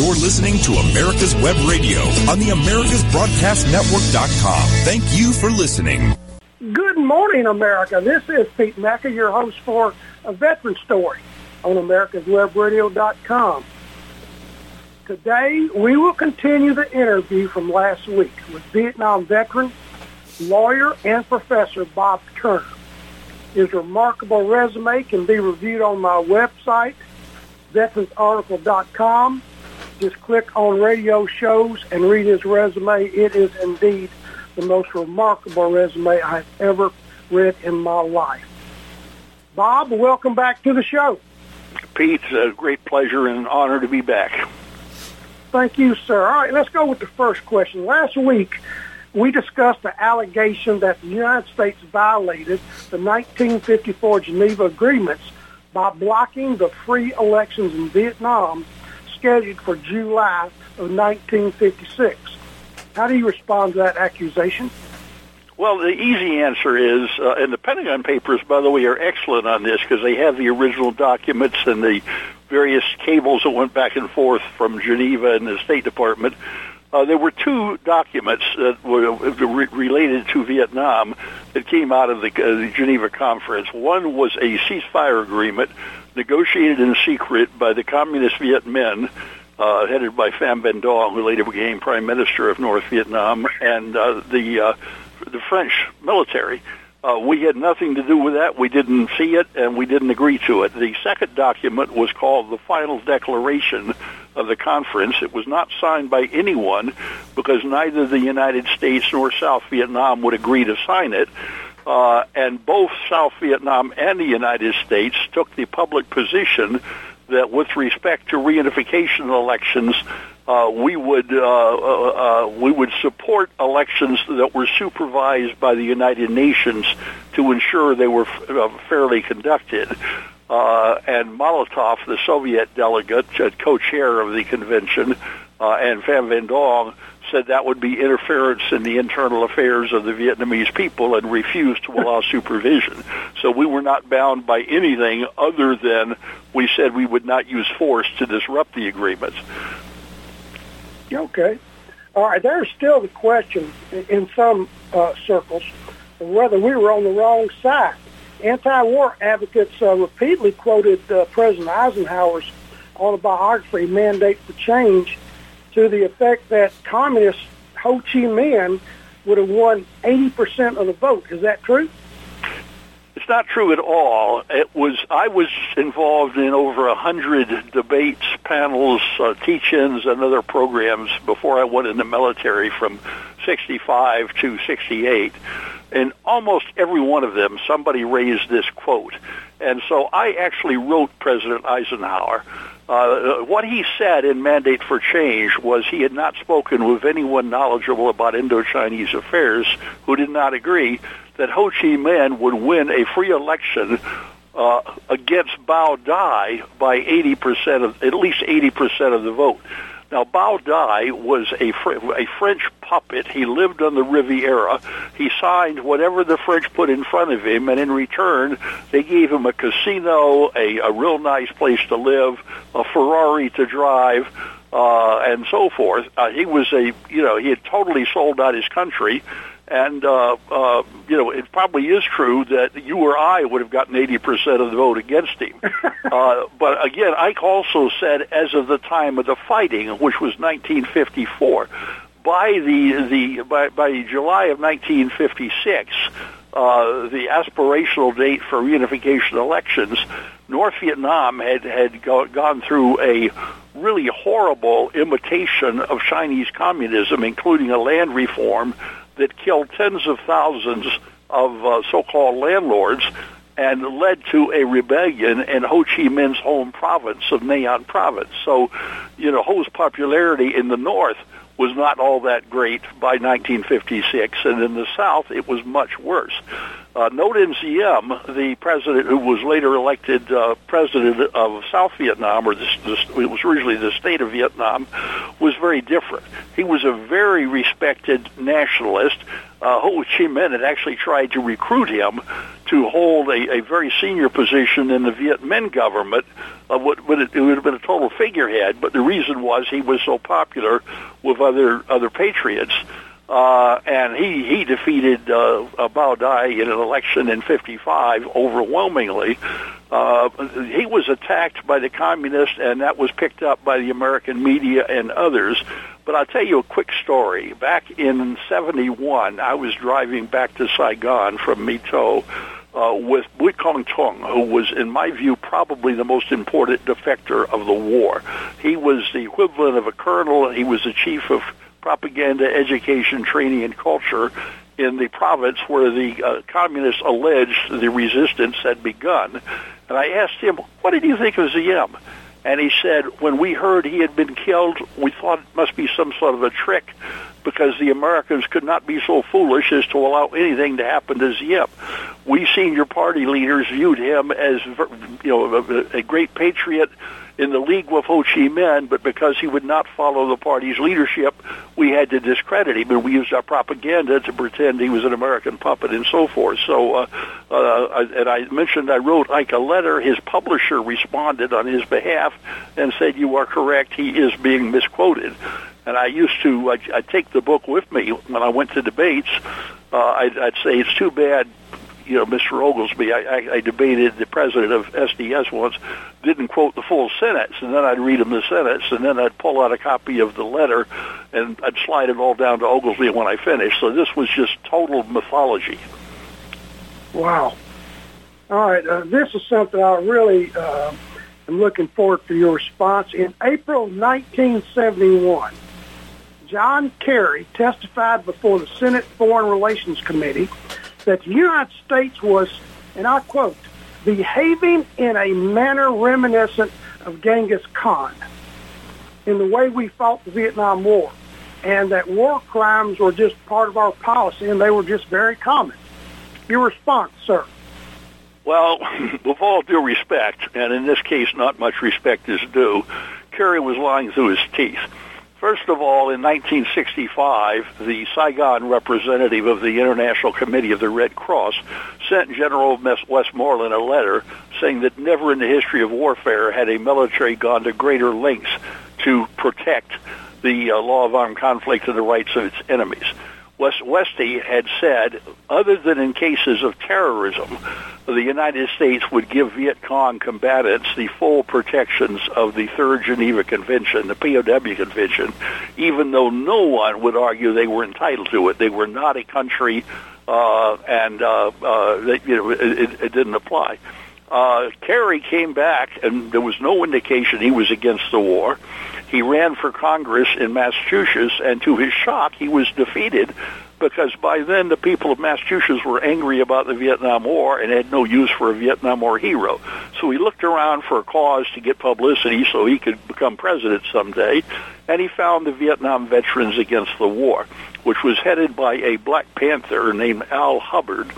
You're listening to America's Web Radio on the AmericasBroadcastNetwork.com. Thank you for listening. Good morning, America. This is Pete Mecca, your host for A Veteran Story on AmericasWebRadio.com. Today, we will continue the interview from last week with Vietnam veteran, lawyer, and professor Bob Turner. His remarkable resume can be reviewed on my website, veteransarticle.com. Just click on radio shows and read his resume. It is indeed the most remarkable resume I've ever read in my life. Bob, welcome back to the show. Pete, it's a great pleasure and an honor to be back. Thank you, sir. All right, let's go with the first question. Last week, we discussed the allegation that the United States violated the 1954 Geneva agreements by blocking the free elections in Vietnam scheduled for July of 1956. How do you respond to that accusation? Well, the easy answer is, and the Pentagon Papers, by the way, are excellent on this because they have the original documents and the various cables that went back and forth from Geneva and the State Department. There were two documents that were related to Vietnam that came out of the Geneva Conference. One was a ceasefire agreement negotiated in secret by the communist Viet Minh, headed by Pham Van Dong, who later became Prime Minister of North Vietnam, and the French military. We had nothing to do with that. We didn't see it, and we didn't agree to it. The second document was called the Final Declaration of the Conference. It was not signed by anyone because neither the United States nor South Vietnam would agree to sign it. And both South Vietnam and the United States took the public position that with respect to reunification elections, we would support elections that were supervised by the United Nations to ensure they were fairly conducted. And Molotov, the Soviet delegate, co-chair of the convention, and Pham Van Dong said that would be interference in the internal affairs of the Vietnamese people and refused to allow supervision. So we were not bound by anything other than we said we would not use force to disrupt the agreements. Okay. All right. There's still the question in some circles whether we were on the wrong side. Anti-war advocates repeatedly quoted President Eisenhower's autobiography, Mandate for Change, to the effect that communist Ho Chi Minh would have won 80% of the vote. Is that true? It's not true at all. I was involved in over 100 debates, panels, teach-ins, and other programs before I went in the military from 65 to 68. In almost every one of them, somebody raised this quote. And so I actually wrote President Eisenhower. What he said in Mandate for Change was he had not spoken with anyone knowledgeable about Indochinese affairs who did not agree that Ho Chi Minh would win a free election against Bao Dai by 80% of, at least 80% of the vote. Now, Bao Dai was a French puppet. He lived on the Riviera. He signed whatever the French put in front of him, and in return, they gave him a casino, a real nice place to live, a Ferrari to drive, and so forth. He was he had totally sold out his country. And, it probably is true that you or I would have gotten 80% of the vote against him. But, again, Ike also said as of the time of the fighting, which was 1954, by July of 1956, the aspirational date for reunification elections, North Vietnam had gone through a really horrible imitation of Chinese communism, including a land reform that killed tens of thousands of so-called landlords and led to a rebellion in Ho Chi Minh's home province of Nhan Province. So, Ho's popularity in the north was not all that great by 1956, and in the south it was much worse. Ngo Dinh Diem, the president who was later elected president of South Vietnam, or it was originally the state of Vietnam, was very different. He was a very respected nationalist. Ho Chi Minh had actually tried to recruit him to hold a very senior position in the Viet Minh government. It would have been a total figurehead, but the reason was he was so popular with other patriots. And he defeated Bao Dai in an election in 1955 overwhelmingly. He was attacked by the communists, and that was picked up by the American media and others. But I'll tell you a quick story. Back in 1971, I was driving back to Saigon from Mito with Bui Cong Tung, who was, in my view, probably the most important defector of the war. He was the equivalent of a colonel, and he was the chief of propaganda, education, training, and culture in the province where the communists alleged the resistance had begun. And I asked him, what did you think of Diem? And he said, when we heard he had been killed, we thought it must be some sort of a trick because the Americans could not be so foolish as to allow anything to happen to Diem. We senior party leaders viewed him as, a great patriot in the league with Ho Chi Minh, but because he would not follow the party's leadership, we had to discredit him, and we used our propaganda to pretend he was an American puppet and so forth. So, I wrote Ike a letter. His publisher responded on his behalf and said, you are correct, he is being misquoted. And I used to, I'd take the book with me when I went to debates. I'd say, it's too bad, Mr. Oglesby, I debated the president of SDS once, didn't quote the full sentence, and then I'd read him the sentence, and then I'd pull out a copy of the letter, and I'd slide it all down to Oglesby when I finished. So this was just total mythology. Wow. All right, this is something I really am looking forward to your response. In April 1971, John Kerry testified before the Senate Foreign Relations Committee that the United States was, and I quote, behaving in a manner reminiscent of Genghis Khan in the way we fought the Vietnam War, and that war crimes were just part of our policy, and they were just very common. Your response, sir? Well, with all due respect, and in this case not much respect is due, Kerry was lying through his teeth. First of all, in 1965, the Saigon representative of the International Committee of the Red Cross sent General Westmoreland a letter saying that never in the history of warfare had a military gone to greater lengths to protect the law of armed conflict and the rights of its enemies. Westy had said, other than in cases of terrorism, the United States would give Viet Cong combatants the full protections of the Third Geneva Convention, the POW Convention, even though no one would argue they were entitled to it. They were not a country, it didn't apply. Kerry came back, and there was no indication he was against the war. He ran for Congress in Massachusetts, and to his shock, he was defeated because by then the people of Massachusetts were angry about the Vietnam War and had no use for a Vietnam War hero. So he looked around for a cause to get publicity so he could become president someday, and he found the Vietnam Veterans Against the War, which was headed by a Black Panther named Al Hubbard,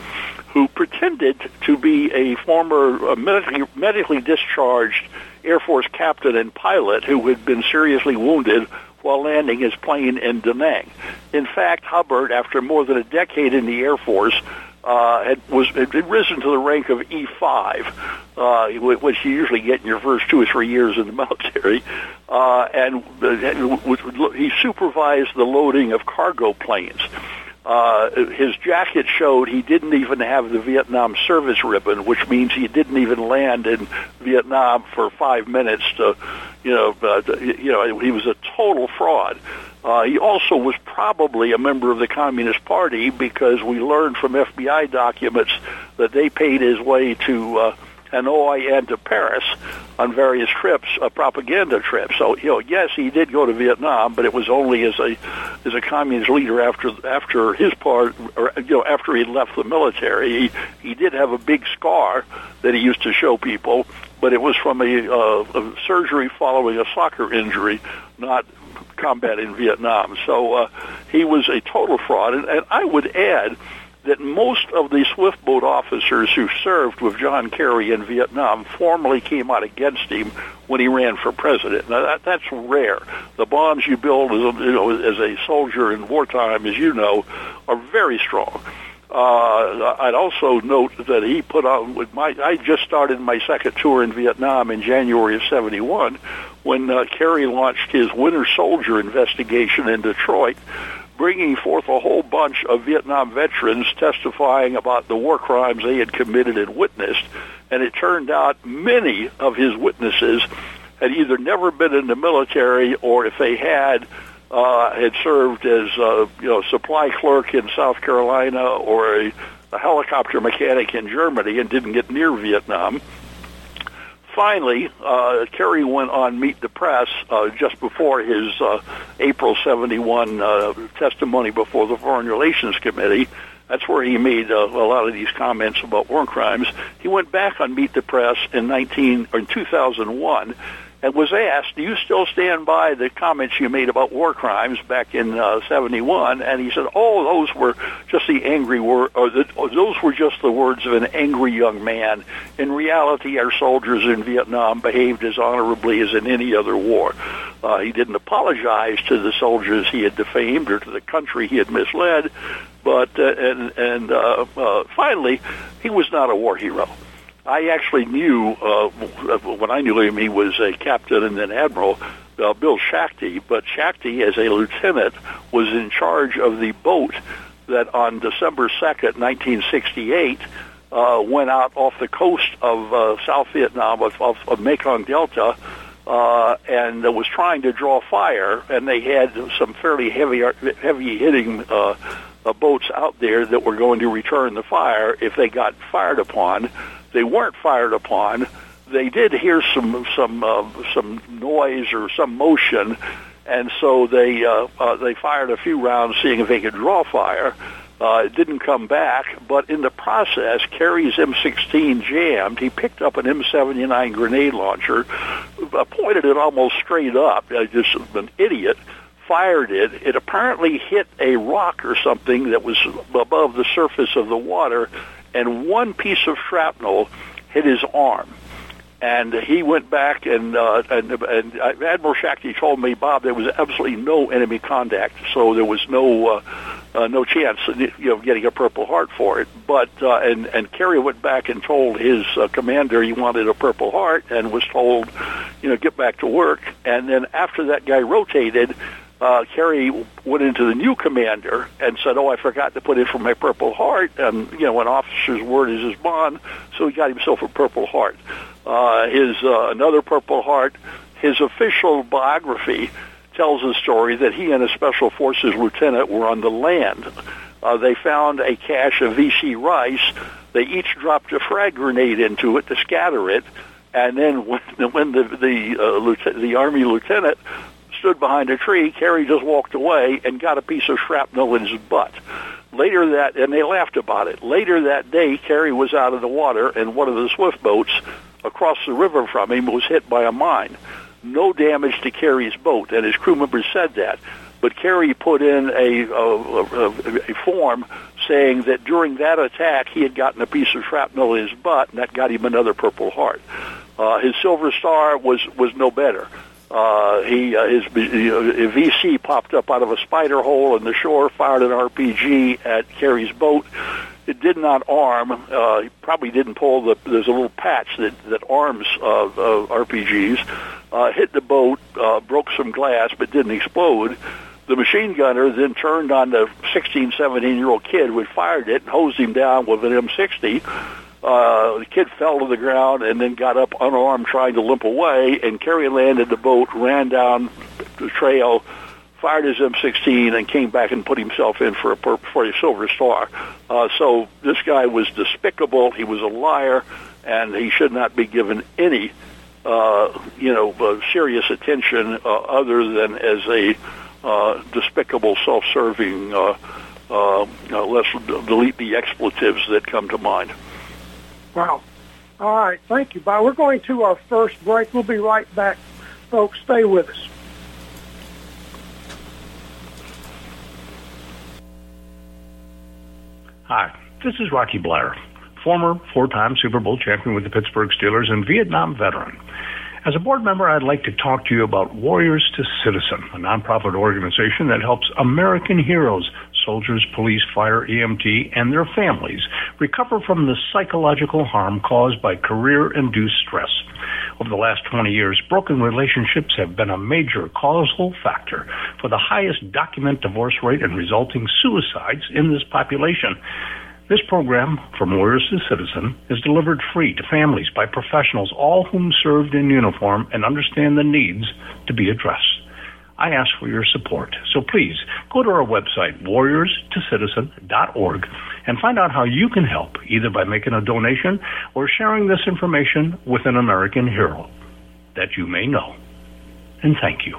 who pretended to be a former medically discharged Air Force captain and pilot who had been seriously wounded while landing his plane in Da Nang. In fact, Hubbard, after more than a decade in the Air Force, had risen to the rank of E5, which you usually get in your first 2 or 3 years in the military, and he supervised the loading of cargo planes. His jacket showed he didn't even have the Vietnam service ribbon, which means he didn't even land in Vietnam for 5 minutes he was a total fraud. He also was probably a member of the Communist Party because we learned from FBI documents that they paid his way to Hanoi and to Paris on various trips, propaganda trips. So, yes, he did go to Vietnam, but it was only as a communist leader after his part, or, after he left the military. He did have a big scar that he used to show people, but it was from a surgery following a soccer injury, not combat in Vietnam. So he was a total fraud, and I would add that most of the swift boat officers who served with John Kerry in Vietnam formally came out against him when he ran for president. Now, that's rare. The bonds you build as a soldier in wartime, as you know, are very strong. I'd also note that he put on with my. I just started my second tour in Vietnam in January of '71, when Kerry launched his Winter Soldier investigation in Detroit, bringing forth a whole bunch of Vietnam veterans testifying about the war crimes they had committed and witnessed. And it turned out many of his witnesses had either never been in the military, or if they had, had served as supply clerk in South Carolina or a helicopter mechanic in Germany and didn't get near Vietnam. Finally, Kerry went on Meet the Press just before his April 71 testimony before the Foreign Relations Committee. That's where he made a lot of these comments about war crimes. He went back on Meet the Press in 2001. And was asked, do you still stand by the comments you made about war crimes back in 71? And he said, those were just those were just the words of an angry young man. In reality, our soldiers in Vietnam behaved as honorably as in any other war. He didn't apologize to the soldiers he had defamed or to the country he had misled. But finally, he was not a war hero. I actually knew, when I knew him, he was a captain and then admiral, Bill Shakti. But Shakti, as a lieutenant, was in charge of the boat that on December 2nd, 1968, went out off the coast of South Vietnam, off of Mekong Delta, and was trying to draw fire. And they had some fairly heavy-hitting boats out there that were going to return the fire if they got fired upon. They weren't fired upon. They did hear some noise or some motion, and so they fired a few rounds, seeing if they could draw fire. It didn't come back, but in the process, Kerry's M16 jammed. He picked up an M79 grenade launcher, pointed it almost straight up. Just an idiot. Fired it. It apparently hit a rock or something that was above the surface of the water. And one piece of shrapnel hit his arm, and he went back. And Admiral Shakti told me, Bob, there was absolutely no enemy contact, so there was no chance of getting a Purple Heart for it. But and Kerry went back and told his commander he wanted a Purple Heart, and was told, get back to work. And then after that guy rotated, Kerry went into the new commander and said, I forgot to put in for my Purple Heart. And, an officer's word is his bond, so he got himself a Purple Heart. Another Purple Heart. His official biography tells the story that he and a Special Forces lieutenant were on the land. They found a cache of VC rice. They each dropped a frag grenade into it to scatter it. And then when the Army lieutenant stood behind a tree, Kerry just walked away and got a piece of shrapnel in his butt. And they laughed about it. Later that day, Kerry was out of the water, and one of the swift boats across the river from him was hit by a mine. No damage to Kerry's boat, and his crew members said that. But Kerry put in a form saying that during that attack, he had gotten a piece of shrapnel in his butt, and that got him another Purple Heart. His Silver Star was no better. His VC popped up out of a spider hole in the shore, fired an RPG at Kerry's boat. It did not arm. He probably didn't pull there's a little patch that arms RPGs. Hit the boat, broke some glass, but didn't explode. The machine gunner then turned on the 16, 17-year-old kid who had fired it and hosed him down with an M60. The kid fell to the ground and then got up unarmed, trying to limp away, and Kerry landed the boat, ran down the trail, fired his M16, and came back and put himself in for a Silver Star. So this guy was despicable. He was a liar, and he should not be given any serious attention other than as a despicable, self-serving, let's delete the expletives that come to mind. Wow. All right. Thank you, Bob. We're going to our first break. We'll be right back, folks. Stay with us. Hi, this is Rocky Blair, former four-time Super Bowl champion with the Pittsburgh Steelers and Vietnam veteran. As a board member, I'd like to talk to you about Warriors to Citizen, a nonprofit organization that helps American heroes, soldiers, police, fire, EMT, and their families recover from the psychological harm caused by career-induced stress. Over the last 20 years, broken relationships have been a major causal factor for the highest documented divorce rate and resulting suicides in this population. This program, From Warriors to Citizen, is delivered free to families by professionals, all whom served in uniform and understand the needs to be addressed. I ask for your support, so please go to our website, warriorstocitizen.org, and find out how you can help, either by making a donation or sharing this information with an American hero that you may know. And thank you.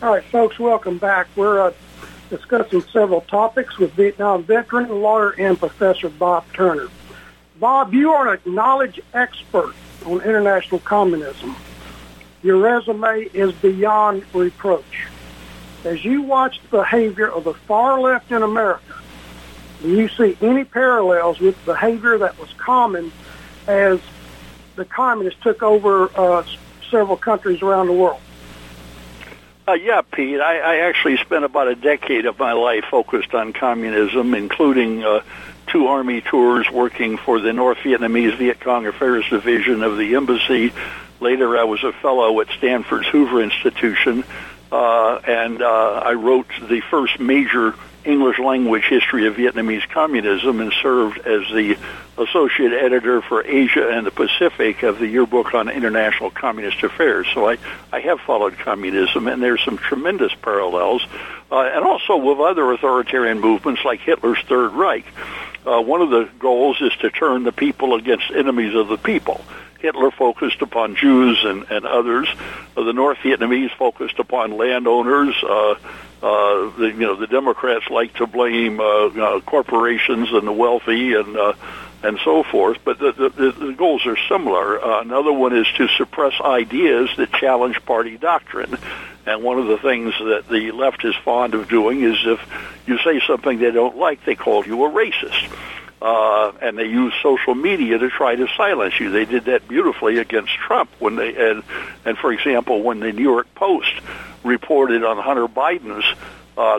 All right, folks, welcome back. We're discussing several topics with Vietnam veteran, lawyer, and Professor Bob Turner. Bob, you are an acknowledged expert on international communism. Your resume is beyond reproach. As you watch the behavior of the far left in America, do you see any parallels with behavior that was common as the communists took over several countries around the world? Yeah, Pete. I actually spent about a decade of my life focused on communism, including two army tours working for the North Vietnamese Viet Cong Affairs Division of the Embassy. Later, I was a fellow at Stanford's Hoover Institution, and I wrote the first major English-language history of Vietnamese communism and served as the associate editor for Asia and the Pacific of the Yearbook on International Communist Affairs. So I have followed communism, and there's some tremendous parallels, and also with other authoritarian movements like Hitler's Third Reich. One of the goals is to turn the people against enemies of the people. Hitler focused upon Jews and others. The North Vietnamese focused upon landowners. The Democrats like to blame corporations and the wealthy and so forth. But the goals are similar. Another one is to suppress ideas that challenge party doctrine. And one of the things that the left is fond of doing is if you say something they don't like, they call you a racist. And they use social media to try to silence you. They did that beautifully against Trump when they and for example, when the New York Post reported on Hunter Biden's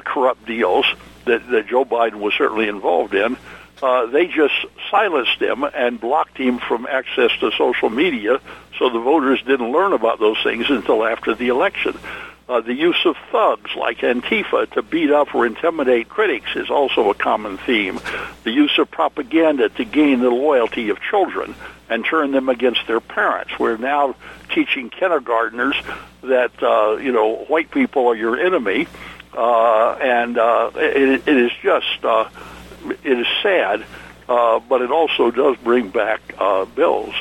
corrupt deals that Joe Biden was certainly involved in, they just silenced him and blocked him from access to social media, so the voters didn't learn about those things until after the election. The use of thugs like Antifa to beat up or intimidate critics is also a common theme. The use of propaganda to gain the loyalty of children and turn them against their parents. We're now teaching kindergartners that, white people are your enemy, and it is just, it is sad, but it also does bring back bills.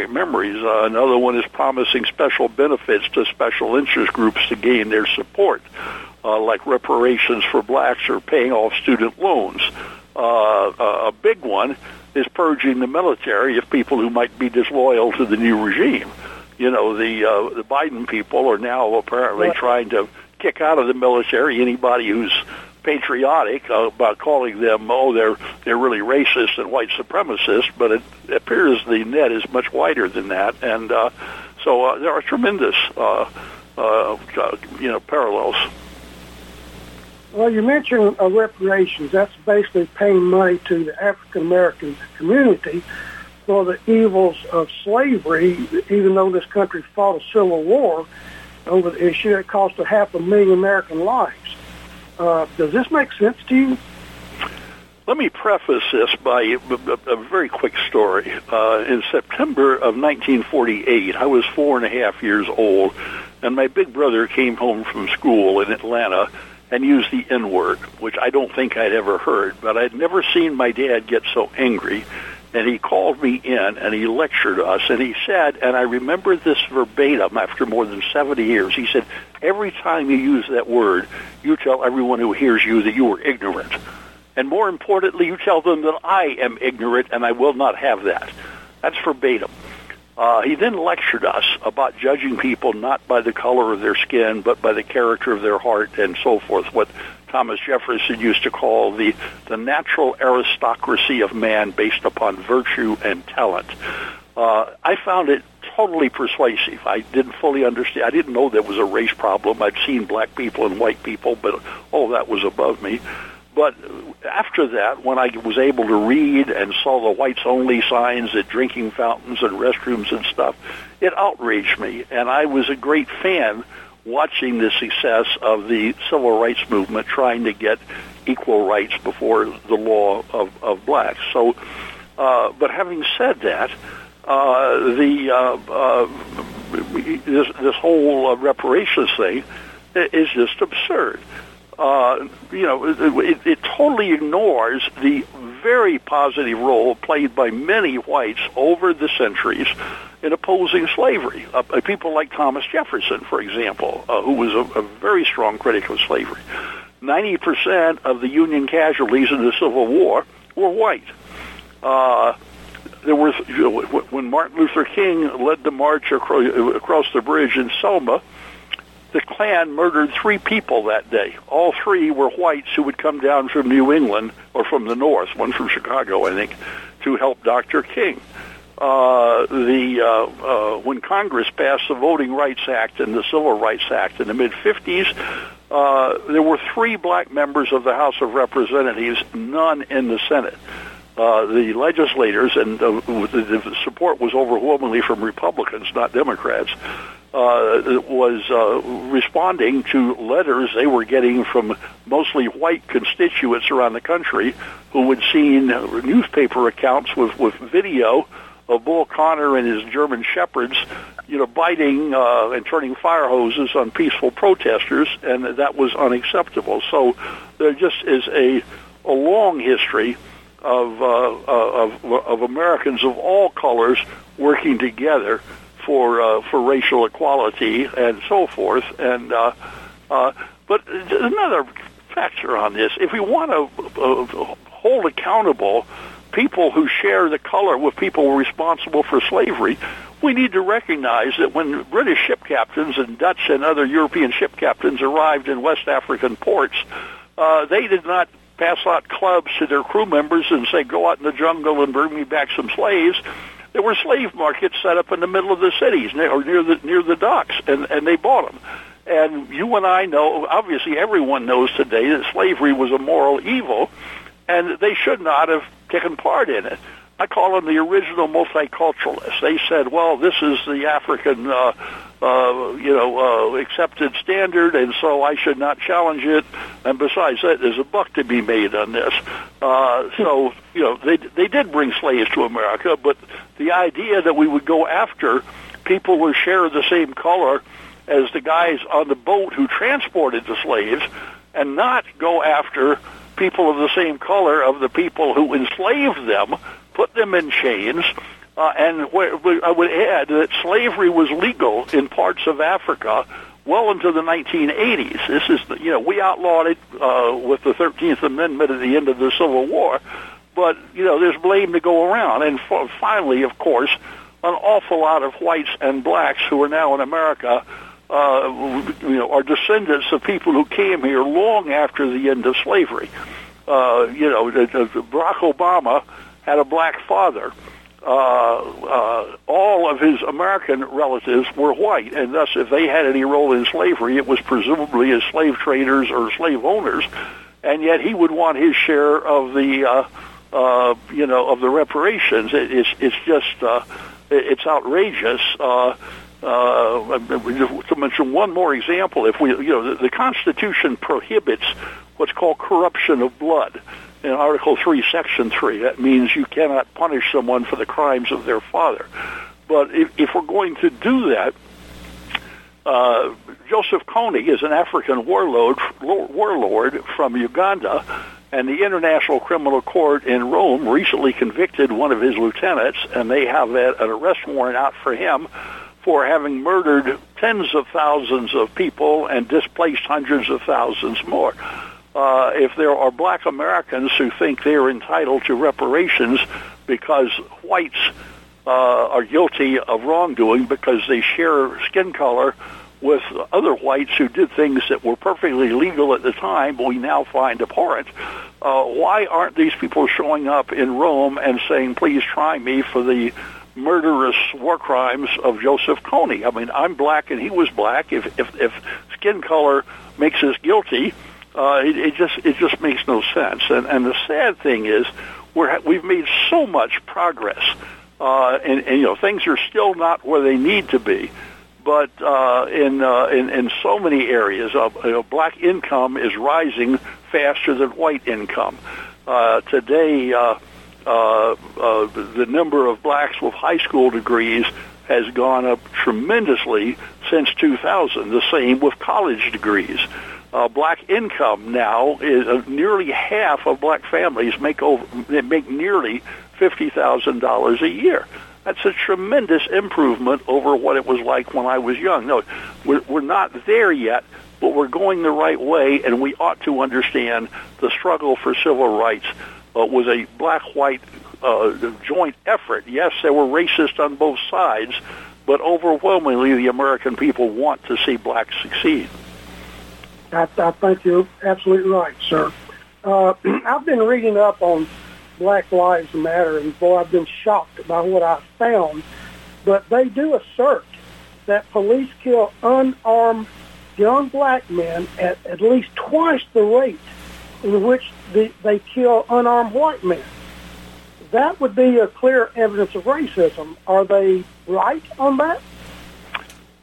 Memories. Another one is promising special benefits to special interest groups to gain their support, like reparations for blacks or paying off student loans. A big one is purging the military of people who might be disloyal to the new regime. The Biden people are now apparently trying to kick out of the military anybody who's patriotic by calling them, they're really racist and white supremacists, but it appears the net is much wider than that, and so there are tremendous parallels. Well, you mentioned reparations. That's basically paying money to the African American community for the evils of slavery, even though this country fought a civil war over the issue. It cost 500,000 American lives. Does this make sense to you? Let me preface this by a very quick story. In September of 1948, I was 4.5 years old, and my big brother came home from school in Atlanta and use the N-word, which I don't think I'd ever heard, but I'd never seen my dad get so angry. And he called me in, and he lectured us, and he said, and I remember this verbatim after more than 70 years, he said, every time you use that word, you tell everyone who hears you that you were ignorant. And more importantly, you tell them that I am ignorant, and I will not have that. That's verbatim. He then lectured us about judging people not by the color of their skin, but by the character of their heart and so forth, what Thomas Jefferson used to call the natural aristocracy of man based upon virtue and talent. I found it totally persuasive. I didn't fully understand. I didn't know there was a race problem. I'd seen black people and white people, but all that was above me. But after that, when I was able to read and saw the whites-only signs at drinking fountains and restrooms and stuff, it outraged me, and I was a great fan watching the success of the civil rights movement trying to get equal rights before the law of blacks. So, but having said that, this whole reparations thing is just absurd. It totally ignores the very positive role played by many whites over the centuries in opposing slavery. People like Thomas Jefferson, for example, who was a very strong critic of slavery. 90% of the Union casualties in the Civil War were white. There were, when Martin Luther King led the march across the bridge in Selma, the Klan murdered 3 people that day. All 3 were whites who would come down from New England or from the north, one from Chicago, I think, to help Dr. King. When Congress passed the Voting Rights Act and the Civil Rights Act in the mid-50s, there were 3 black members of the House of Representatives, none in the Senate. The legislators, and the support was overwhelmingly from Republicans, not Democrats, was responding to letters they were getting from mostly white constituents around the country who had seen newspaper accounts with video of Bull Connor and his German shepherds, biting and turning fire hoses on peaceful protesters, and that was unacceptable. So there just is a long history of Americans of all colors working together for racial equality and so forth. And but another factor on this, if we want to hold accountable people who share the color with people responsible for slavery, we need to recognize that when British ship captains and Dutch and other European ship captains arrived in West African ports, they did not pass out clubs to their crew members and say, go out in the jungle and bring me back some slaves. There were slave markets set up in the middle of the cities or near the docks, and they bought them. And you and I know, obviously everyone knows today, that slavery was a moral evil, and they should not have taken part in it. I call them the original multiculturalists. They said, well, this is the African, accepted standard, and so I should not challenge it. And besides that, there's a buck to be made on this. They did bring slaves to America, but the idea that we would go after people who share the same color as the guys on the boat who transported the slaves and not go after people of the same color of the people who enslaved them, put them in chains, I would add that slavery was legal in parts of Africa well into the 1980s. This is, we outlawed it with the 13th Amendment at the end of the Civil War, but there's blame to go around. And finally, of course, an awful lot of whites and blacks who are now in America are descendants of people who came here long after the end of slavery. Barack Obama had a black father. All of his American relatives were white, and thus if they had any role in slavery, it was presumably as slave traders or slave owners, and yet he would want his share of the of the reparations. It's just it's outrageous. To mention one more example, if we the Constitution prohibits what's called corruption of blood. In Article 3, Section 3, that means you cannot punish someone for the crimes of their father. But if we're going to do that, Joseph Kony is an African warlord from Uganda, and the International Criminal Court in Rome recently convicted one of his lieutenants, and they have an arrest warrant out for him for having murdered tens of thousands of people and displaced hundreds of thousands more. If there are black Americans who think they're entitled to reparations because whites are guilty of wrongdoing because they share skin color with other whites who did things that were perfectly legal at the time, but we now find abhorrent, why aren't these people showing up in Rome and saying, please try me for the murderous war crimes of Joseph Kony? I mean, I'm black and he was black. If skin color makes us guilty, it just makes no sense. And the sad thing is, we've made so much progress, and you know, things are still not where they need to be. But in so many areas, black income is rising faster than white income. Today, the number of blacks with high school degrees has gone up tremendously since 2000, the same with college degrees. Black income now is nearly half of black families make nearly $50,000 a year. That's a tremendous improvement over what it was like when I was young. No, we're not there yet, but we're going the right way, and we ought to understand the struggle for civil rights was a black-white joint effort. Yes, there were racists on both sides, but overwhelmingly the American people want to see blacks succeed. I think you're absolutely right, sir. I've been reading up on Black Lives Matter, and boy, I've been shocked by what I found. But they do assert that police kill unarmed young black men at least twice the rate in which they kill unarmed white men. That would be a clear evidence of racism. Are they right on that?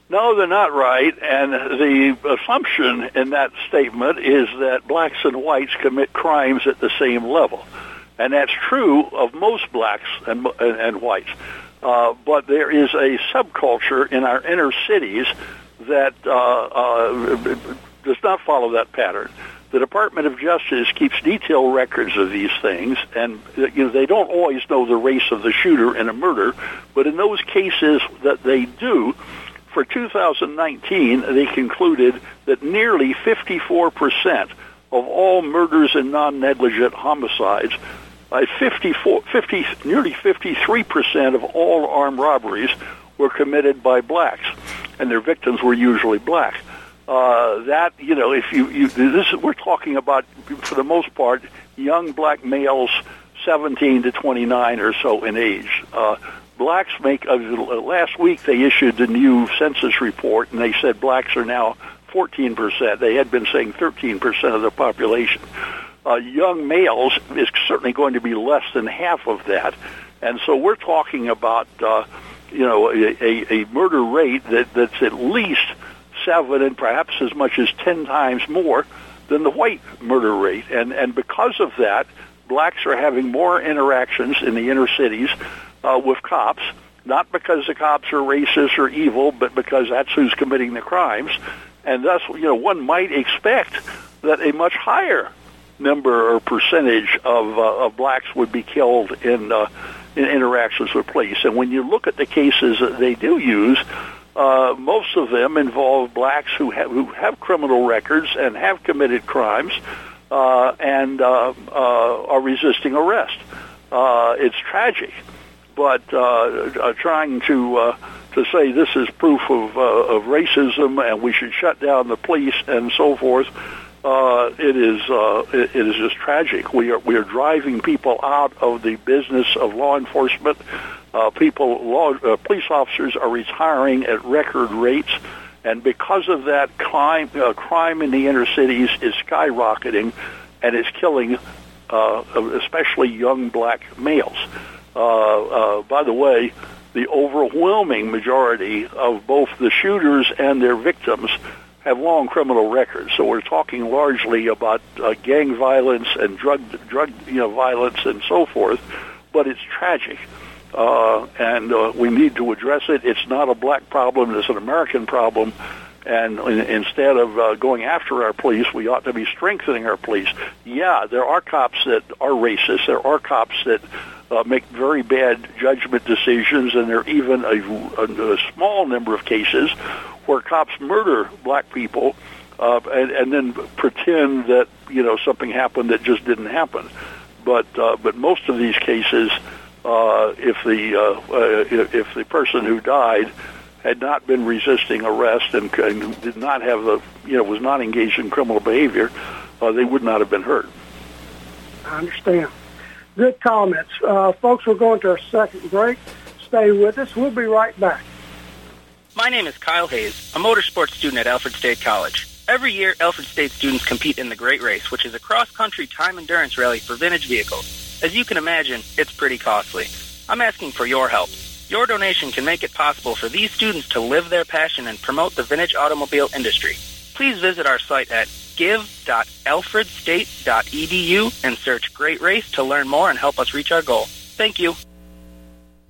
No, they're not right, and the assumption in that statement is that blacks and whites commit crimes at the same level. And that's true of most blacks and whites. But there is a subculture in our inner cities that does not follow that pattern. The Department of Justice keeps detailed records of these things, and you know, they don't always know the race of the shooter in a murder, but in those cases that they do, for 2019, they concluded that nearly 54% of all murders and non-negligent homicides, nearly 53% of all armed robberies were committed by blacks, and their victims were usually black. That, you know, if you this is, we're talking about, for the most part, young black males, 17 to 29 or so in age. Blacks make, last week they issued the new census report, and they said blacks are now 14%. They had been saying 13% of the population. Young males is certainly going to be less than half of that. And so we're talking about, a murder rate that's at least 7 and perhaps as much as 10 times more than the white murder rate. And because of that, blacks are having more interactions in the inner cities with cops, not because the cops are racist or evil, but because that's who's committing the crimes. And thus, you know, one might expect that a much higher number or percentage of blacks would be killed in interactions with police. And when you look at the cases that they do use, most of them involve blacks who have criminal records and have committed crimes and are resisting arrest. It's tragic, but trying to say this is proof of racism and we should shut down the police and so forth, it is just tragic. We are driving people out of the business of law enforcement. Police officers are retiring at record rates, and because of that, crime in the inner cities is skyrocketing, and it's killing especially young black males. By the way, the overwhelming majority of both the shooters and their victims have long criminal records. So we're talking largely about gang violence and drug violence and so forth. But it's tragic, and we need to address it. It's not a black problem; it's an American problem, And instead of going after our police, we ought to be strengthening our police. Yeah, there are cops that are racist. There are cops that make very bad judgment decisions, and there are even a small number of cases where cops murder black people and then pretend that, you know, something happened that just didn't happen. But most of these cases, if the person who died had not been resisting arrest and did not have was not engaged in criminal behavior, they would not have been hurt. I understand. Good comments. Folks, we're going to our second break. Stay with us. We'll be right back. My name is Kyle Hayes, a motorsports student at Alfred State College. Every year, Alfred State students compete in the Great Race, which is a cross-country time endurance rally for vintage vehicles. As you can imagine, it's pretty costly. I'm asking for your help. Your donation can make it possible for these students to live their passion and promote the vintage automobile industry. Please visit our site at give.alfredstate.edu and search Great Race to learn more and help us reach our goal. Thank you.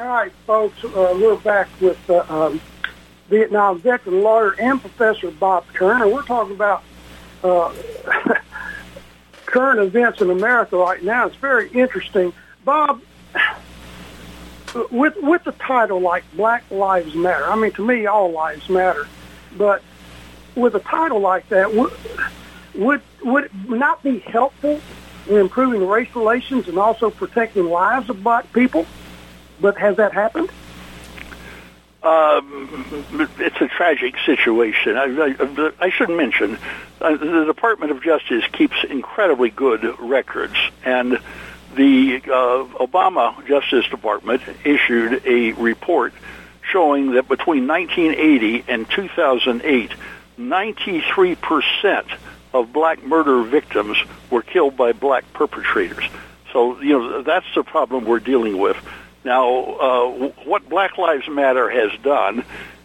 All right, folks, we're back with Vietnam veteran lawyer and professor Bob Turner. We're talking about current events in America right now. It's very interesting. Bob, with the title like Black Lives Matter, I mean, to me, all lives matter. But with a title like that, would it not be helpful in improving race relations and also protecting lives of black people? But has that happened? It's a tragic situation. I should mention the Department of Justice keeps incredibly good records, and the Obama Justice Department issued a report showing that between 1980 and 2008, 93% of black murder victims were killed by black perpetrators. So, you know, that's the problem we're dealing with. Now, what Black Lives Matter has done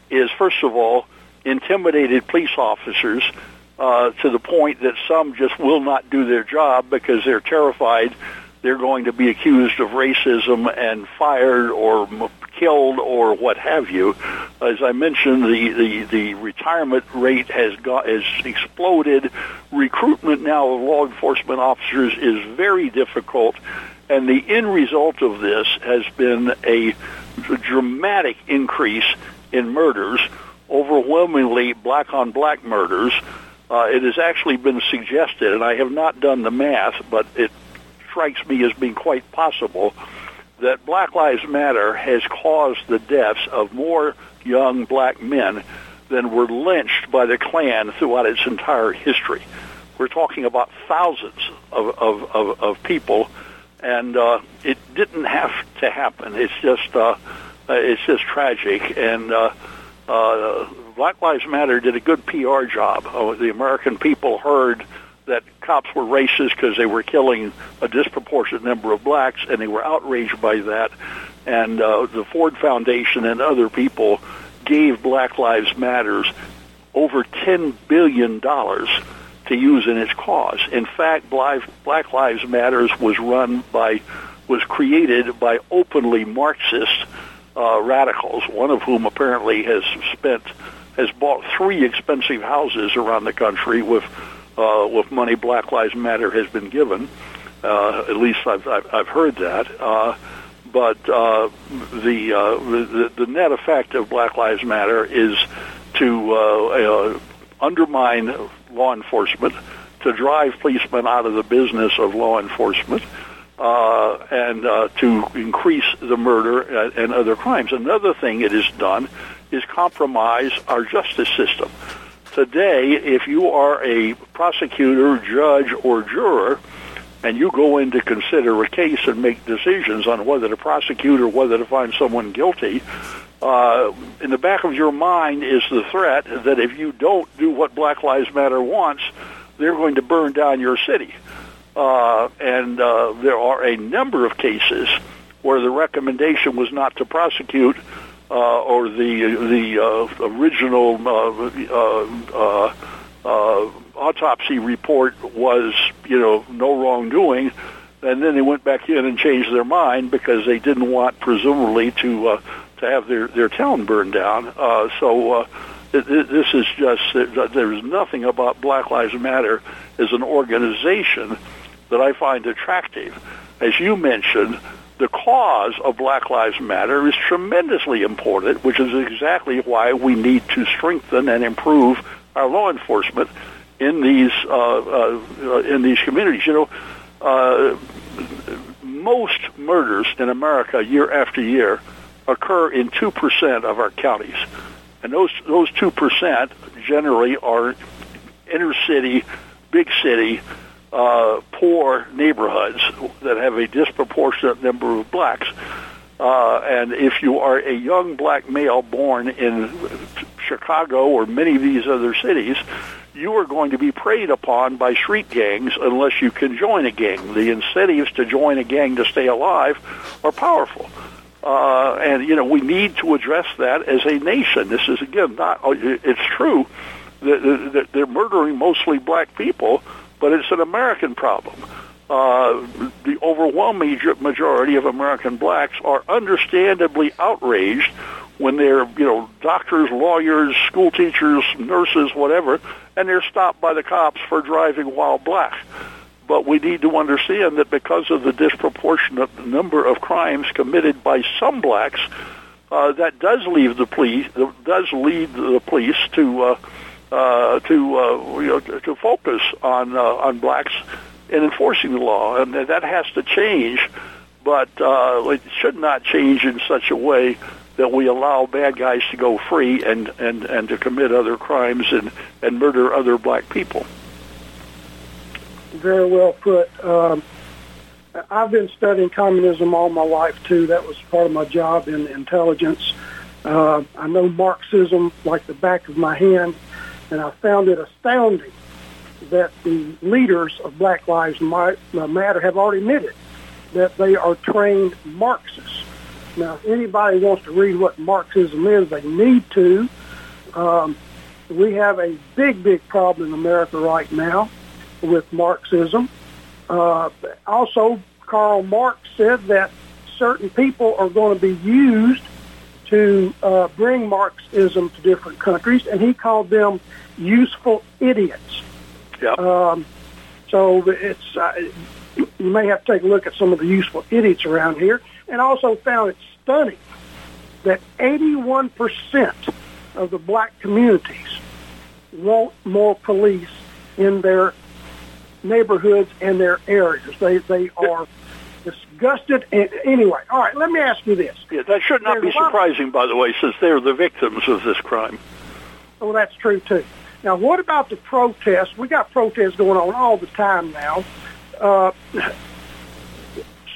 is, first of all, intimidated police officers to the point that some just will not do their job because they're terrified they're going to be accused of racism and fired or killed or what have you. As I mentioned, the retirement rate has exploded. Recruitment now of law enforcement officers is very difficult. And the end result of this has been a dramatic increase in murders, overwhelmingly black-on-black murders. It has actually been suggested, and I have not done the math, but it strikes me as being quite possible, that Black Lives Matter has caused the deaths of more young black men than were lynched by the Klan throughout its entire history. We're talking about thousands of people. And it didn't have to happen. It's just tragic. And Black Lives Matter did a good PR job. The American people heard that cops were racist because they were killing a disproportionate number of blacks, and they were outraged by that. And the Ford Foundation and other people gave Black Lives Matters over $10 billion to use in its cause. In fact, Black Lives Matters was created by openly Marxist radicals, one of whom apparently has bought 3 expensive houses around the country with money Black Lives Matter has been given. At least I've heard that. But the net effect of Black Lives Matter is to undermine law enforcement, to drive policemen out of the business of law enforcement, and to increase the murder and other crimes. Another thing it has done is compromise our justice system. Today, if you are a prosecutor, judge, or juror, and you go in to consider a case and make decisions on whether to prosecute or whether to find someone guilty, in the back of your mind is the threat that if you don't do what Black Lives Matter wants, they're going to burn down your city. And there are a number of cases where the recommendation was not to prosecute, or the original autopsy report was, no wrongdoing, and then they went back in and changed their mind because they didn't want, presumably, to have their town burned down. So this is just, there's nothing about Black Lives Matter as an organization that I find attractive. As you mentioned, the cause of Black Lives Matter is tremendously important, which is exactly why we need to strengthen and improve our law enforcement in these communities. Most murders in America year after year occur in 2% of our counties, and those 2% generally are inner city, big city, poor neighborhoods that have a disproportionate number of blacks. And if you are a young black male born in Chicago or many of these other cities, you are going to be preyed upon by street gangs unless you can join a gang. The incentives to join a gang to stay alive are powerful. And we need to address that as a nation. This is, again, it's true that they're murdering mostly black people, but it's an American problem. The overwhelming majority of American blacks are understandably outraged when they're, doctors, lawyers, school teachers, nurses, whatever, and they're stopped by the cops for driving while black. But we need to understand that because of the disproportionate number of crimes committed by some blacks, that does lead the police to focus on blacks in enforcing the law, and that has to change. But it should not change in such a way that we allow bad guys to go free and to commit other crimes and murder other black people. Very well put. I've been studying communism all my life, too. That was part of my job in intelligence. I know Marxism like the back of my hand, and I found it astounding that the leaders of Black Lives Matter have already admitted that they are trained Marxists. Now, if anybody wants to read what Marxism is, they need to. We have a big, big problem in America right now with Marxism. Also, Karl Marx said that certain people are going to be used to bring Marxism to different countries, and he called them useful idiots. Yep. So it's you may have to take a look at some of the useful idiots around here. And also found it stunning that 81% of the black communities want more police in their neighborhoods and their areas. They are disgusted. And anyway, all right, let me ask you this. Yeah, that should not be surprising, by the way, since they're the victims of this crime. Oh, that's true, too. Now, what about the protests? We got protests going on all the time now.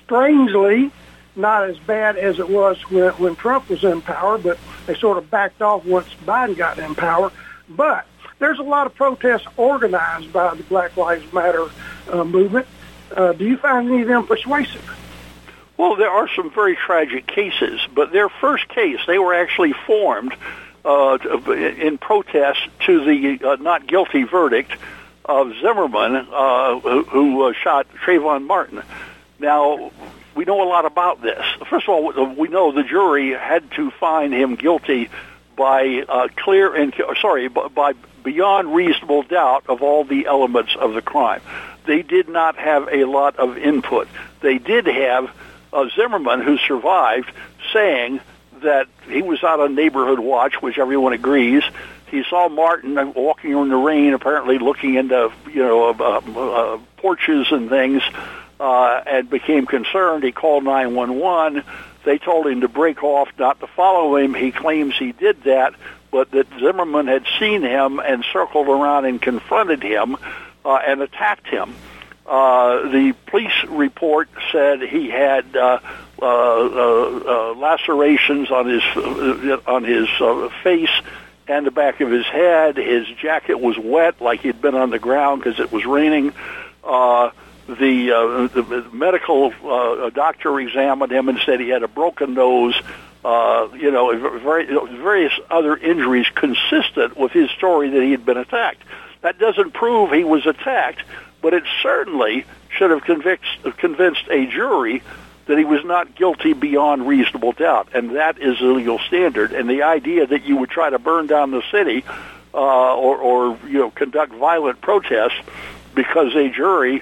Strangely, not as bad as it was when Trump was in power, but they sort of backed off once Biden got in power. But there's a lot of protests organized by the Black Lives Matter movement. Do you find any of them persuasive? Well, there are some very tragic cases, but their first case, they were actually formed in protest to the not guilty verdict of Zimmerman, who shot Trayvon Martin. Now, we know a lot about this. First of all, we know the jury had to find him guilty by by beyond reasonable doubt of all the elements of the crime. They did not have a lot of input. They did have Zimmerman, who survived, saying that he was out on neighborhood watch, which everyone agrees. He saw Martin walking in the rain, apparently looking into porches and things, and became concerned. He called 911. They told him to break off, not to follow him. He claims he did that, but that Zimmerman had seen him and circled around and confronted him and attacked him. The police report said he had lacerations on his face and the back of his head. His jacket was wet, like he'd been on the ground because it was raining. The medical doctor examined him and said he had a broken nose. Various other injuries consistent with his story that he had been attacked. That doesn't prove he was attacked, but it certainly should have convinced a jury that he was not guilty beyond reasonable doubt, and that is the legal standard. And the idea that you would try to burn down the city or conduct violent protests because a jury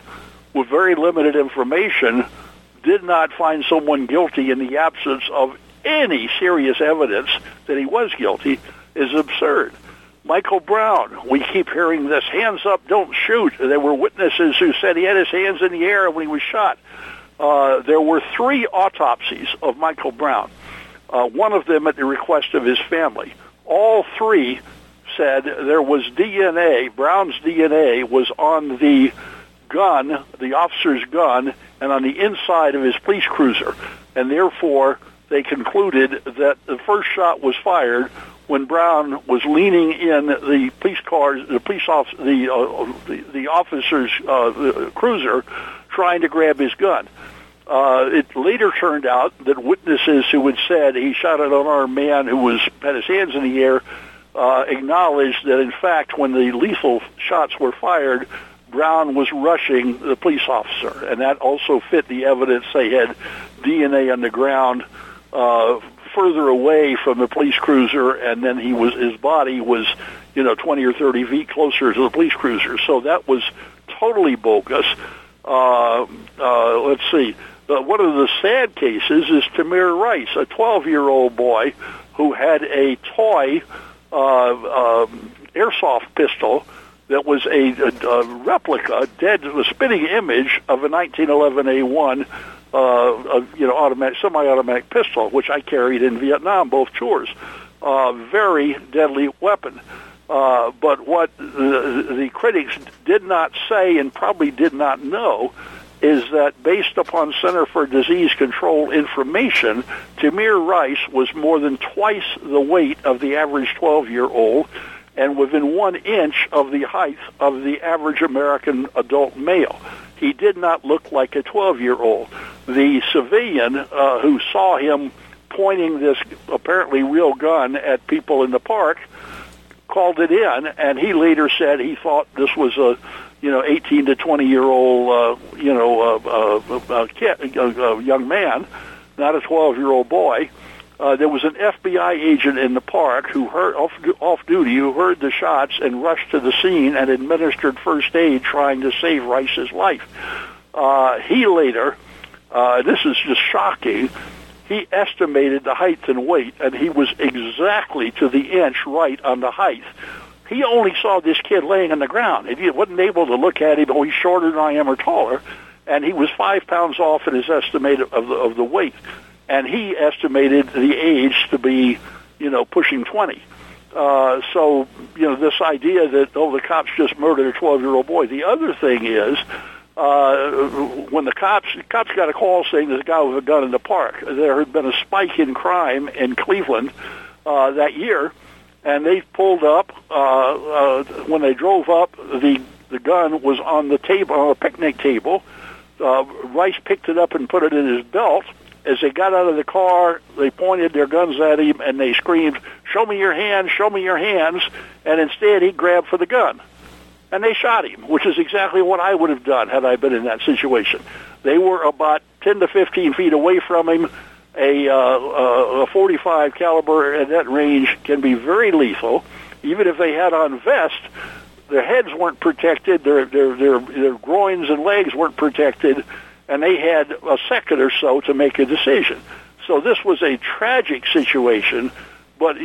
with very limited information did not find someone guilty in the absence of any serious evidence that he was guilty is absurd. Michael Brown, we keep hearing this, hands up, don't shoot. There were witnesses who said he had his hands in the air when he was shot. There were 3 autopsies of Michael Brown, one of them at the request of his family. All 3 said there was DNA, Brown's DNA was on the gun, the officer's gun, and on the inside of his police cruiser, and therefore they concluded that the first shot was fired when Brown was leaning in the police car, the officer's cruiser, trying to grab his gun. It later turned out that witnesses who had said he shot at an unarmed man who had his hands in the air acknowledged that, in fact, when the lethal shots were fired, Brown was rushing the police officer, and that also fit the evidence. They had DNA on the ground further away from the police cruiser, and then his body was 20 or 30 feet closer to the police cruiser. So that was totally bogus. Let's see. One of the sad cases is Tamir Rice, a 12-year-old boy who had a toy airsoft pistol that was a replica, a spinning image of a 1911 A1 automatic, semi-automatic pistol, which I carried in Vietnam, both tours. Very deadly weapon. But what the critics did not say and probably did not know is that based upon Center for Disease Control information, Tamir Rice was more than twice the weight of the average 12-year-old and within 1 inch of the height of the average American adult male. He did not look like a 12-year-old. The civilian who saw him pointing this apparently real gun at people in the park called it in, and he later said he thought this was a 18 to 20-year-old young man, not a 12-year-old boy. There was an FBI agent in the park who heard off-duty who heard the shots and rushed to the scene and administered first aid, trying to save Rice's life. He later, this is just shocking, he estimated the height and weight, and he was exactly to the inch right on the height. He only saw this kid laying on the ground. He wasn't able to look at him, oh, he's shorter than I am or taller, and he was 5 pounds off in his estimate of the weight. And he estimated the age to be, pushing 20. So this idea that, the cops just murdered a 12-year-old boy. The other thing is, when the cops got a call saying there's a guy with a gun in the park, there had been a spike in crime in Cleveland that year, and they pulled up. When they drove up, the gun was on the table, on a picnic table. Rice picked it up and put it in his belt. As they got out of the car, they pointed their guns at him, and they screamed, "Show me your hands, show me your hands," and instead he grabbed for the gun. And they shot him, which is exactly what I would have done had I been in that situation. They were about 10 to 15 feet away from him. A .45 caliber at that range can be very lethal. Even if they had on vests, their heads weren't protected, their groins and legs weren't protected, and they had a second or so to make a decision. So this was a tragic situation, but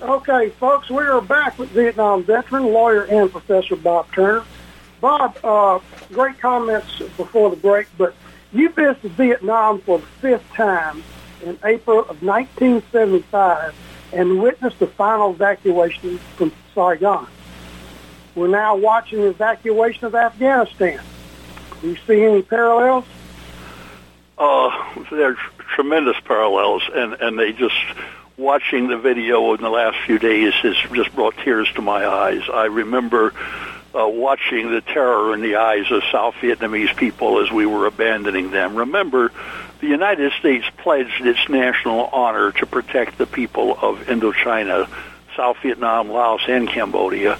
Okay, folks, we are back with Vietnam veteran, lawyer, and Professor Bob Turner. Bob, great comments before the break, but you visited Vietnam for the fifth time in April of 1975 and witnessed the final evacuation from Saigon. We're now watching the evacuation of Afghanistan. Do you see any parallels? There are tremendous parallels, and they just... Watching the video in the last few days has just brought tears to my eyes. I remember watching the terror in the eyes of South Vietnamese people as we were abandoning them. Remember, the United States pledged its national honor to protect the people of Indochina, South Vietnam, Laos, and Cambodia.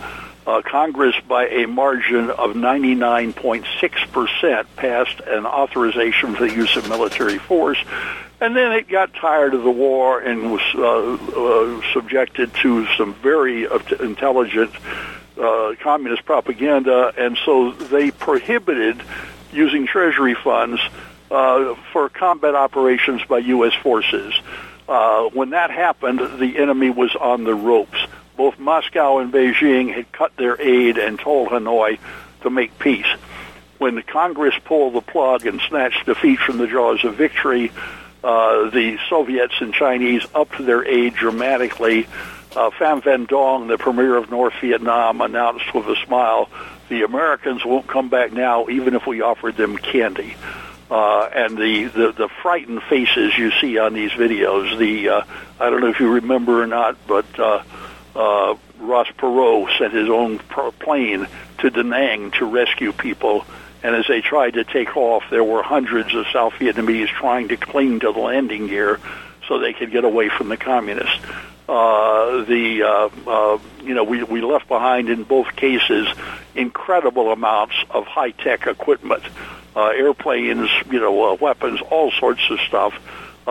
Congress, by a margin of 99.6%, passed an authorization for the use of military force. And then it got tired of the war and was subjected to some very intelligent communist propaganda, and so they prohibited using Treasury funds for combat operations by U.S. forces. When that happened, the enemy was on the ropes. Both Moscow and Beijing had cut their aid and told Hanoi to make peace. When the Congress pulled the plug and snatched defeat from the jaws of victory, the Soviets and Chinese upped their aid dramatically. Pham Van Dong, the premier of North Vietnam, announced with a smile, the Americans won't come back now even if we offered them candy. And the frightened faces you see on these videos, I don't know if you remember or not, but Ross Perot sent his own plane to Da Nang to rescue people. And as they tried to take off, there were hundreds of South Vietnamese trying to cling to the landing gear so they could get away from the communists. We left behind in both cases incredible amounts of high-tech equipment, airplanes, weapons, all sorts of stuff.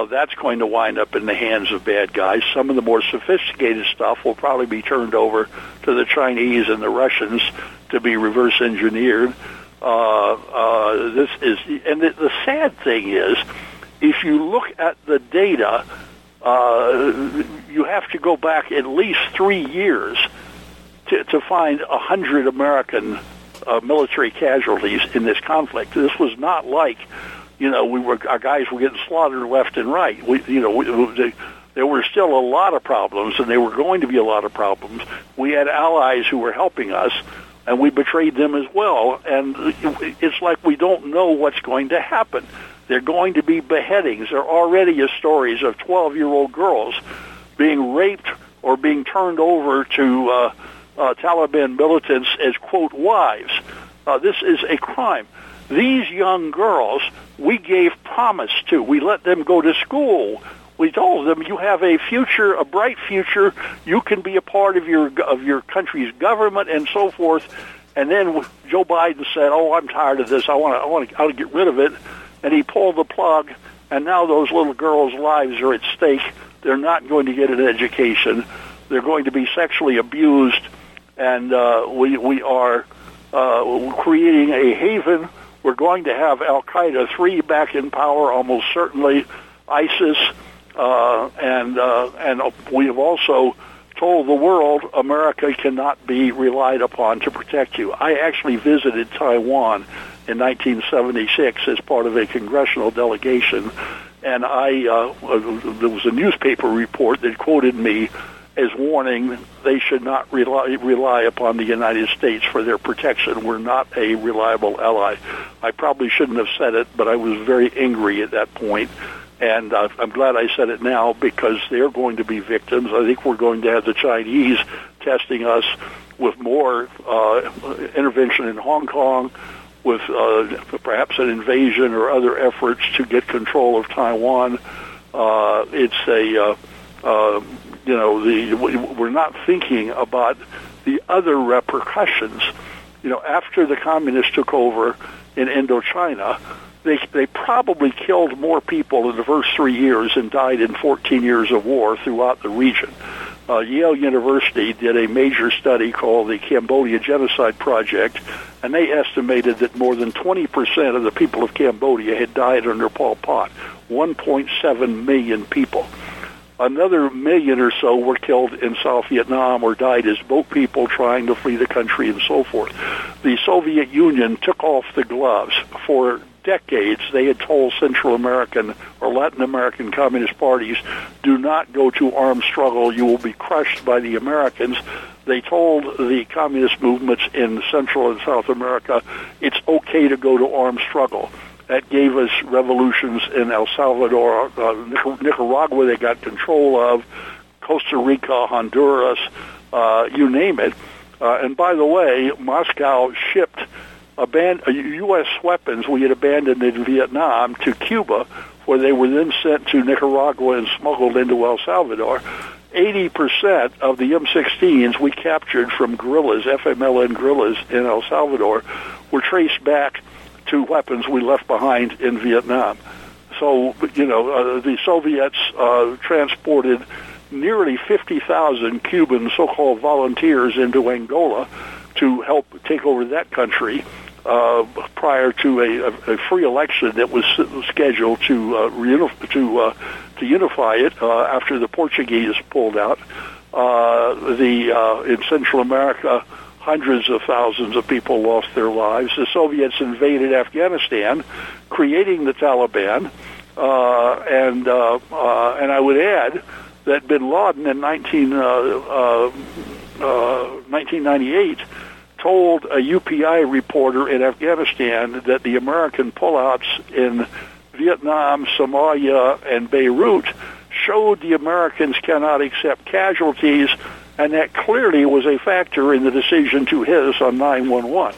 That's going to wind up in the hands of bad guys. Some of the more sophisticated stuff will probably be turned over to the Chinese and the Russians to be reverse engineered. This is, and the sad thing is, if you look at the data, you have to go back at least 3 years to find 100 American military casualties in this conflict. This was not like, you know, our guys were getting slaughtered left and right. There were still a lot of problems, and there were going to be a lot of problems. We had allies who were helping us, and we betrayed them as well. And it's like we don't know what's going to happen. There are going to be beheadings. There already are stories of 12-year-old girls being raped or being turned over to Taliban militants as, quote, wives. This is a crime. These young girls we gave promise to. We let them go to school. We told them, you have a future, a bright future. You can be a part of your country's government and so forth. And then Joe Biden said, "Oh, I'm tired of this. I want to get rid of it." And he pulled the plug, and now those little girls' lives are at stake. They're not going to get an education. They're going to be sexually abused, and we are creating a haven. We're going to have Al-Qaeda 3 back in power, almost certainly, ISIS, and we have also told the world America cannot be relied upon to protect you. I actually visited Taiwan in 1976 as part of a congressional delegation, and there was a newspaper report that quoted me as warning they should not rely upon the United States for their protection. We're not a reliable ally. I probably shouldn't have said it, but I was very angry at that point, and I'm glad I said it now because they're going to be victims. I think we're going to have the Chinese testing us with more intervention in Hong Kong, with perhaps an invasion or other efforts to get control of Taiwan. We're not thinking about the other repercussions. You know, after the communists took over in Indochina, they probably killed more people in the first 3 years and died in 14 years of war throughout the region. Yale University did a major study called the Cambodia Genocide Project, and they estimated that more than 20% of the people of Cambodia had died under Pol Pot, 1.7 million people. Another million or so were killed in South Vietnam or died as boat people trying to flee the country and so forth. The Soviet Union took off the gloves. For decades, they had told Central American or Latin American communist parties, do not go to armed struggle. You will be crushed by the Americans. They told the communist movements in Central and South America, it's okay to go to armed struggle. That gave us revolutions in El Salvador, Nicaragua they got control of, Costa Rica, Honduras, you name it. And by the way, Moscow shipped U.S. weapons we had abandoned in Vietnam to Cuba, where they were then sent to Nicaragua and smuggled into El Salvador. 80% of the M16s we captured from guerrillas, FMLN guerrillas in El Salvador, were traced back to weapons we left behind in Vietnam. So, the Soviets transported nearly 50,000 Cuban so-called volunteers into Angola to help take over that country prior to a free election that was scheduled to unify it after the Portuguese pulled out. In Central America, hundreds of thousands of people lost their lives. The Soviets invaded Afghanistan, creating the Taliban, and I would add that Bin Laden in 1998 told a UPI reporter in Afghanistan that the American pullouts in Vietnam, Somalia, and Beirut showed the Americans cannot accept casualties, and that clearly was a factor in the decision to hit us on 9/11.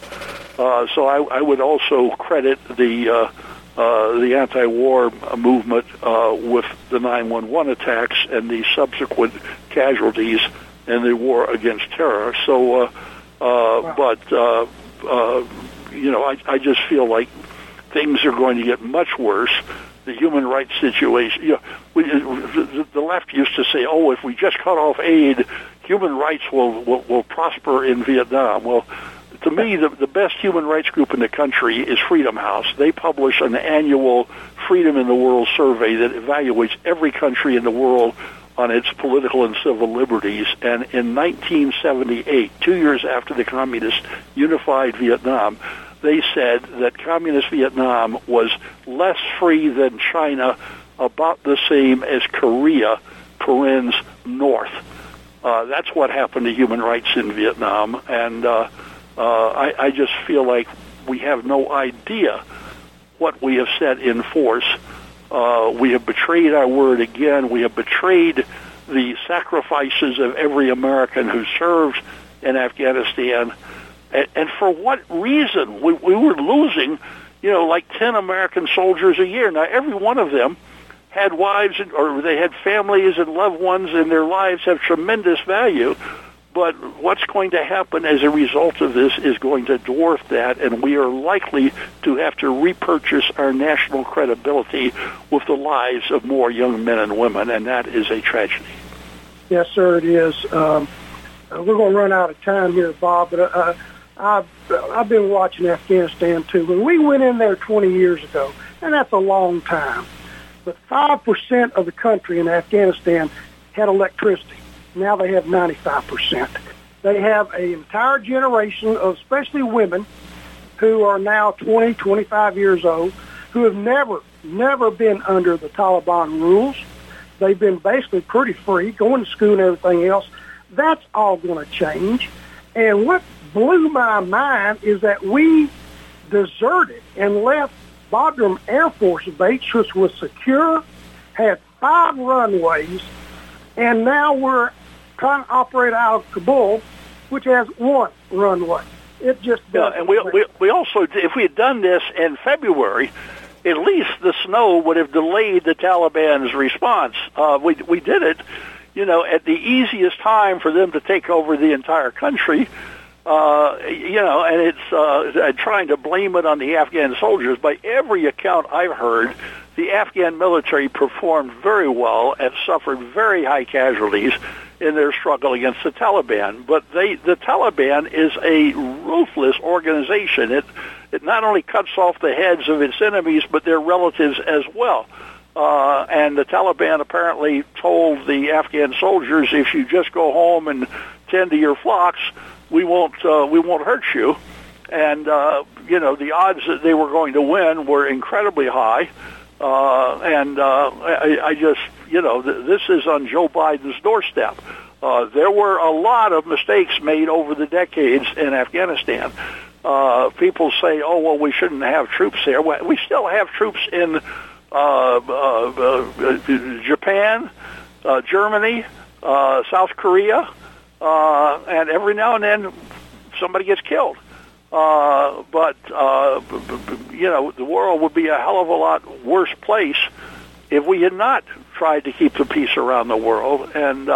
So I would also credit the anti-war movement with the 9/11 attacks and the subsequent casualties in the war against terror. So, I just feel like things are going to get much worse. The human rights situation. The left used to say, "Oh, if we just cut off aid, human rights will prosper in Vietnam." Well, to me, the best human rights group in the country is Freedom House. They publish an annual Freedom in the World survey that evaluates every country in the world on its political and civil liberties. And in 1978, 2 years after the communists unified Vietnam, they said that communist Vietnam was less free than China, about the same as Korea, parens North. That's what happened to human rights in Vietnam, and I just feel like we have no idea what we have set in force. We have betrayed our word again. We have betrayed the sacrifices of every American who served in Afghanistan. And for what reason? We were losing, like 10 American soldiers a year. Now, every one of them had wives, or they had families and loved ones, and their lives have tremendous value. But what's going to happen as a result of this is going to dwarf that, and we are likely to have to repurchase our national credibility with the lives of more young men and women, and that is a tragedy. Yes, sir, it is. We're going to run out of time here, Bob, but I've been watching Afghanistan, too. When we went in there 20 years ago, and that's a long time, but 5% of the country in Afghanistan had electricity. Now they have 95%. They have an entire generation of especially women who are now 20, 25 years old, who have never been under the Taliban rules. They've been basically pretty free, going to school and everything else. That's all going to change. And what blew my mind is that we deserted and left Bagram Air Force Base, which was secure, had 5 runways, and now we're trying to operate out of Kabul, which has 1 runway. It just doesn't and we also, if we had done this in February, at least the snow would have delayed the Taliban's response. We did it, at the easiest time for them to take over the entire country, and it's trying to blame it on the Afghan soldiers. By every account I've heard, the Afghan military performed very well and suffered very high casualties in their struggle against the Taliban. But the Taliban is a ruthless organization. It not only cuts off the heads of its enemies, but their relatives as well. And the Taliban apparently told the Afghan soldiers, if you just go home and tend to your flocks, we won't hurt you. And, the odds that they were going to win were incredibly high. This is on Joe Biden's doorstep. There were a lot of mistakes made over the decades in Afghanistan. People say, oh, well, we shouldn't have troops there. We still have troops in Japan, Germany, South Korea, and every now and then somebody gets killed. But the world would be a hell of a lot worse place if we had not tried to keep the peace around the world. And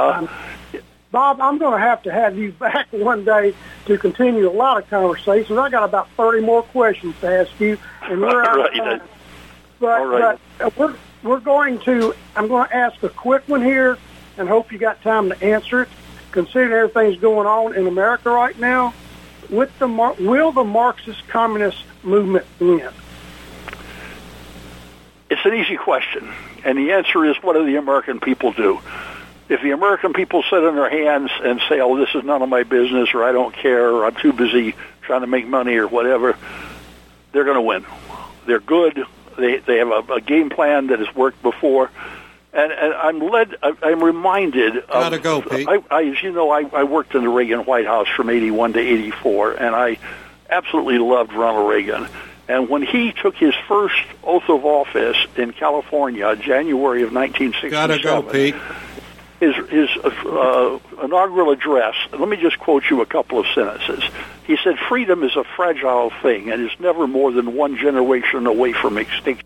Bob, I'm going to have you back one day to continue a lot of conversations. I got about 30 more questions to ask you, and we're out of time. But we're going to. I'm going to ask a quick one here, and hope you got time to answer it. Considering everything's going on in America right now, will the Marxist communist movement win? It's an easy question, and the answer is, what do the American people do? If the American people sit on their hands and say, oh, this is none of my business, or I don't care, or I'm too busy trying to make money or whatever, they're going to win. They're good. They have a game plan that has worked before. And I'm reminded of... Gotta go, Pete. I worked in the Reagan White House from 81 to 84, and I absolutely loved Ronald Reagan. And when he took his first oath of office in California, January of 1967... Gotta go, Pete. His inaugural address, let me just quote you a couple of sentences. He said, "Freedom is a fragile thing and is never more than one generation away from extinction."